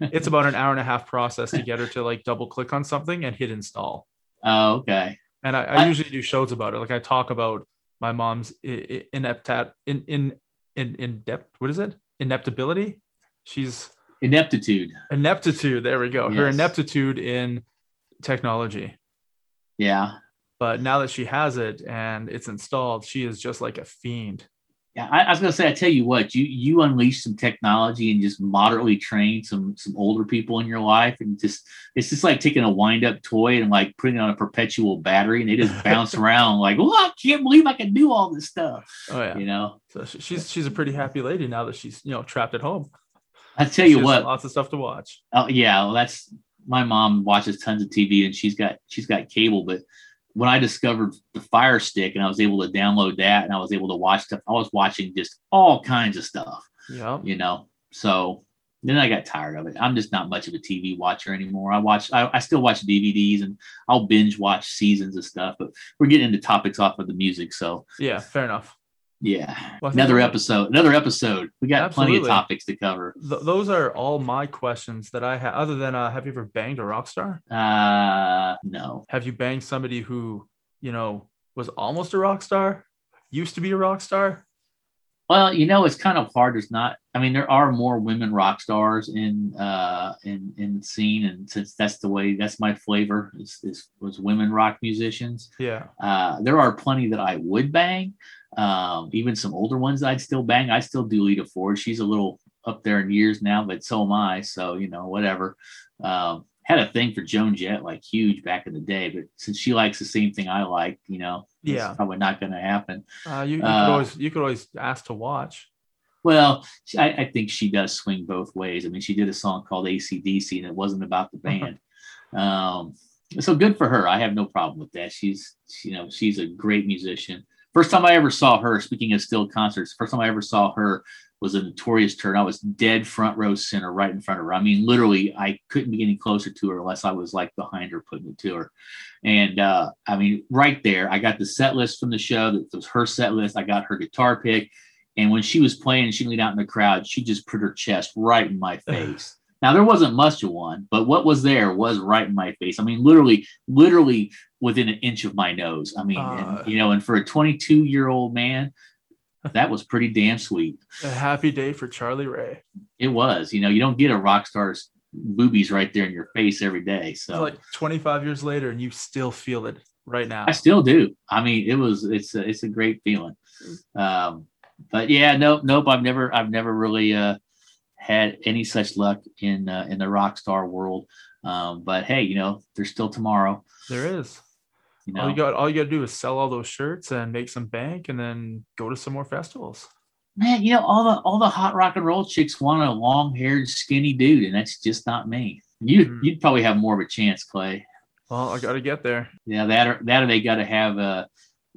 it's about an hour and a half process to get her to like double click on something and hit install. Oh, okay. And I usually do shows about it. Like I talk about my mom's ineptitude. She's ineptitude. There we go. Yes. Her ineptitude in technology. Yeah. But now that she has it and it's installed, she is just like a fiend. Yeah. I was going to say, I tell you what, you unleash some technology and just moderately train some older people in your life. And it's just like taking a wind up toy and like putting it on a perpetual battery, and they just bounce around like, well, I can't believe I can do all this stuff. Oh yeah. So she's a pretty happy lady now that she's, trapped at home. I tell you what, lots of stuff to watch. Oh yeah. Well, my mom watches tons of TV, and she's got cable, but when I discovered the Fire Stick and I was able to download that and I was able to watch stuff, I was watching just all kinds of stuff. Yeah. So then I got tired of it. I'm just not much of a TV watcher anymore. I still watch DVDs, and I'll binge watch seasons of stuff, but we're getting into topics off of the music. So yeah, fair enough. Yeah. Well, another episode. We got plenty of topics to cover. Those are all my questions that I have, other than, have you ever banged a rock star? No. Have you banged somebody who, was almost a rock star, used to be a rock star? Well, it's kind of hard. There are more women rock stars in the scene. And since that's my flavor was women rock musicians. Yeah. There are plenty that I would bang. Even some older ones I'd still bang. I still do Lita Ford. She's a little up there in years now, but so am I. So, whatever. Had a thing for Joan Jett, like huge back in the day, but since she likes the same thing I like, it's probably not going to happen. You could always ask to watch. Well, I think she does swing both ways. I mean, she did a song called AC/DC, and it wasn't about the band. So good for her. I have no problem with that. She's, you know, she's a great musician. First time I ever saw her, speaking of still concerts, first time I ever saw her was a Notorious turn. I was dead front row center right in front of her. I mean, literally, I couldn't be getting closer to her unless I was like behind her, putting it to her. And I mean, right there, I got the set list from the show. That was her set list. I got her guitar pick. And when she was playing, she leaned out in the crowd. She just put her chest right in my face. Now, there wasn't much of one, but what was there was right in my face. I mean, literally within an inch of my nose. I mean, and, you know, and for a 22-year-old man, that was pretty damn sweet. A happy day for Charlie Ray. It was. You know, you don't get a rock star's boobies right there in your face every day. So it's like 25 years later, and you still feel it right now. I still do. I mean, it's a great feeling. But yeah, nope. I've never really had any such luck in the rock star world. But hey, you know, there's still tomorrow. There is. You know? All you got to do is sell all those shirts and make some bank, and then go to some more festivals. Man, you know, all the hot rock and roll chicks want a long-haired, skinny dude, and that's just not me. You'd probably have more of a chance, Clay. Well, I got to get there. Yeah, that or they got to have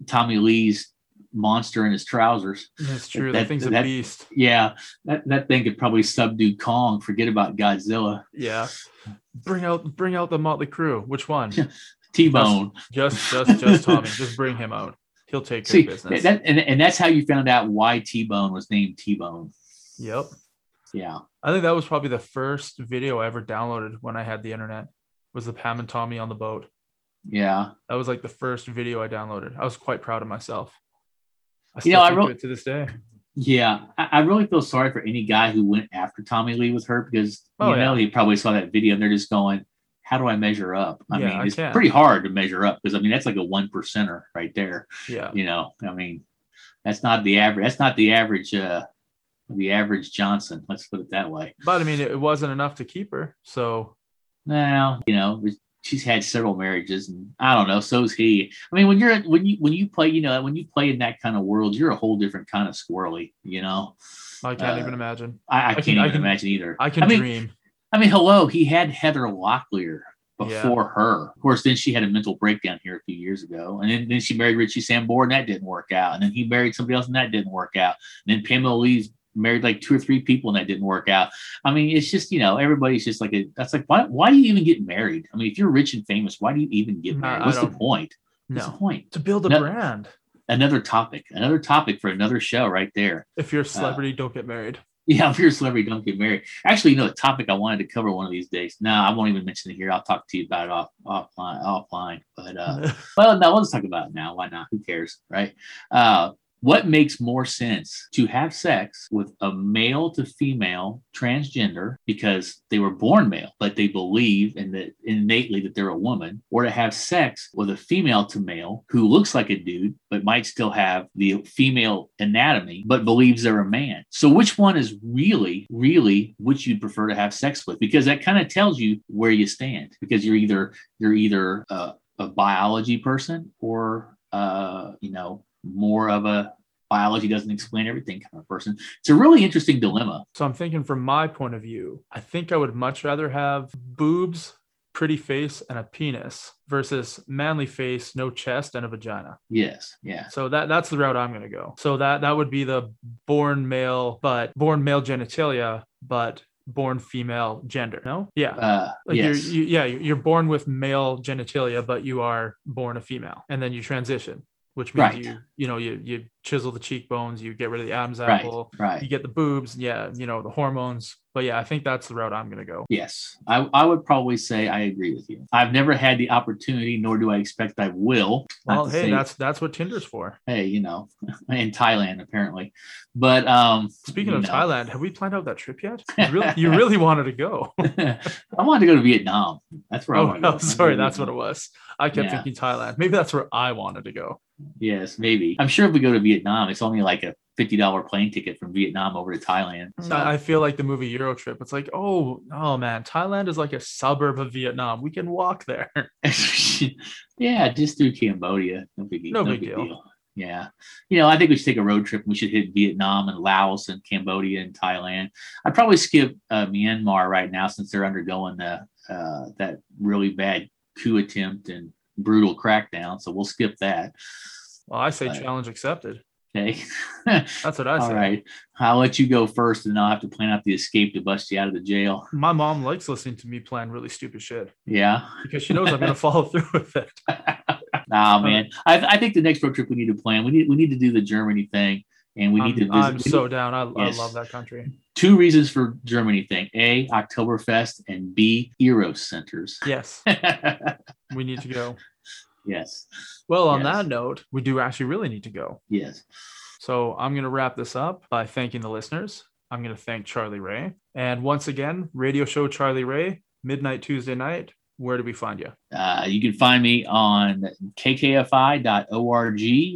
Tommy Lee's monster in his trousers. That's true. That thing's a beast. Yeah, that thing could probably subdue Kong. Forget about Godzilla. Yeah, bring out the Motley Crue. Which one? T-Bone. Just Tommy. Just bring him out. He'll take care of business. And that's how you found out why T-Bone was named T-Bone. Yep. Yeah. I think that was probably the first video I ever downloaded when I had the internet. Was the Pam and Tommy on the boat? Yeah. That was like the first video I downloaded. I was quite proud of myself. I still do it to this day. Yeah, I really feel sorry for any guy who went after Tommy Lee with her, because he probably saw that video and they're just going, how do I measure up? I mean, it's pretty hard to measure up, because I mean, that's like a 1%er right there. Yeah, you know, I mean, that's not the average. That's not the average. The average Johnson. Let's put it that way. But I mean, it wasn't enough to keep her. So now, you know, she's had several marriages, and I don't know. So's he. I mean, when you play in that kind of world, you're a whole different kind of squirrely, you know? I can't even imagine. I can't even imagine either. I dream. I mean, hello, he had Heather Locklear before her. Of course, then she had a mental breakdown here a few years ago. And then she married Richie Sambora, and that didn't work out. And then he married somebody else, and that didn't work out. And then Pamela Lee's married like 2 or 3 people, and that didn't work out. I mean, it's just, you know, everybody's just like, why do you even get married? I mean, if you're rich and famous, why do you even get married? What's the point? To build a brand. Another topic for another show right there. If you're a celebrity, don't get married. Yeah, if you're a celebrity, don't get married. Actually, you know, a topic I wanted to cover one of these days. No, I won't even mention it here. I'll talk to you about it offline. But, well, no, let's talk about it now. Why not? Who cares, right? What makes more sense, to have sex with a male to female transgender because they were born male, but they believe innately that they're a woman, or to have sex with a female to male who looks like a dude, but might still have the female anatomy, but believes they're a man? So which one is really, really what you'd prefer to have sex with? Because that kind of tells you where you stand, because you're either a biology person, or, you know, more of a biology doesn't explain everything kind of person. It's a really interesting dilemma. So I'm thinking, from my point of view, I think I would much rather have boobs, pretty face, and a penis versus manly face, no chest, and a vagina. Yes. Yeah. So that's the route I'm going to go. So that would be the born male genitalia, but born female gender. No? Yeah. Yes. You're born with male genitalia, but you are born a female, and then you transition. Which means you chisel the cheekbones, you get rid of the Adam's apple, right. You get the boobs, the hormones. But yeah, I think that's the route I'm going to go. Yes, I would probably say I agree with you. I've never had the opportunity, nor do I expect I will. Well, hey, that's what Tinder's for. Hey, you know, in Thailand apparently. But speaking of Thailand, have we planned out that trip yet? You really wanted to go. I wanted to go to Vietnam. That's where I wanted to go. Sorry, that's what it was. I kept thinking Thailand. Maybe that's where I wanted to go. Yes, maybe. I'm sure if we go to Vietnam, it's only like a $50 plane ticket from Vietnam over to Thailand. So. I feel like the movie Euro Trip. It's like, oh man, Thailand is like a suburb of Vietnam. We can walk there. Yeah, just through Cambodia. No big deal. Yeah. You know, I think we should take a road trip. We should hit Vietnam and Laos and Cambodia and Thailand. I'd probably skip Myanmar right now since they're undergoing the that really bad coup attempt and brutal crackdown. So we'll skip that. Well, I say challenge accepted. Okay. That's what I say. All right. I'll let you go first and I'll have to plan out the escape to bust you out of the jail. My mom likes listening to me plan really stupid shit. Yeah. Because she knows I'm going to follow through with it. Nah, man. I think the next road trip we need to plan, we need to do the Germany thing. And we need to visit. I'm so down. I love that country. Two reasons for Germany thing. A, Oktoberfest, and B, Eros centers. Yes. We need to go. Yes. Well, on that note, we do actually really need to go. Yes. So I'm going to wrap this up by thanking the listeners. I'm going to thank Charlie Ray. And once again, radio show Charlie Ray, midnight Tuesday night. Where do we find you? You can find me on kkfi.org,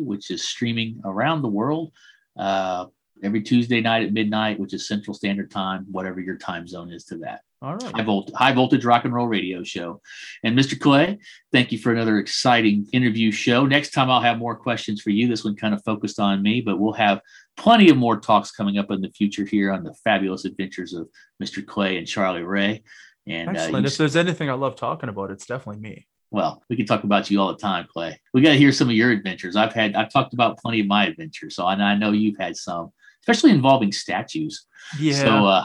which is streaming around the world every Tuesday night at midnight, which is Central Standard Time, whatever your time zone is to that. All right. High Voltage Rock and Roll Radio Show. And Mr. Clay, thank you for another exciting interview show. Next time I'll have more questions for you. This one kind of focused on me, but we'll have plenty of more talks coming up in the future here on the fabulous adventures of Mr. Clay and Charlie Ray. And excellent. If there's anything I love talking about, it's definitely me. Well, we can talk about you all the time, Clay. We got to hear some of your adventures. I've talked about plenty of my adventures. So I know you've had some, especially involving statues. Yeah. So,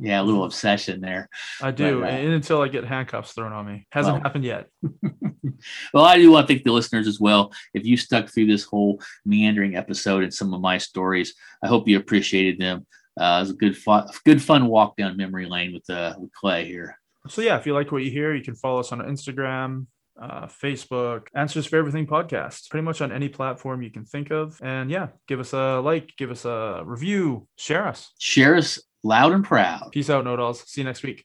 a little obsession there. I do. But, and until I get handcuffs thrown on me. Hasn't happened yet. Well, I do want to thank the listeners as well. If you stuck through this whole meandering episode and some of my stories, I hope you appreciated them. It was a good fun walk down memory lane with Clay here. So, yeah, if you like what you hear, you can follow us on Instagram, Facebook, Answers for Everything podcast, pretty much on any platform you can think of. And, yeah, give us a like, give us a review, share us loud and proud. Peace out, Nodals. See you next week.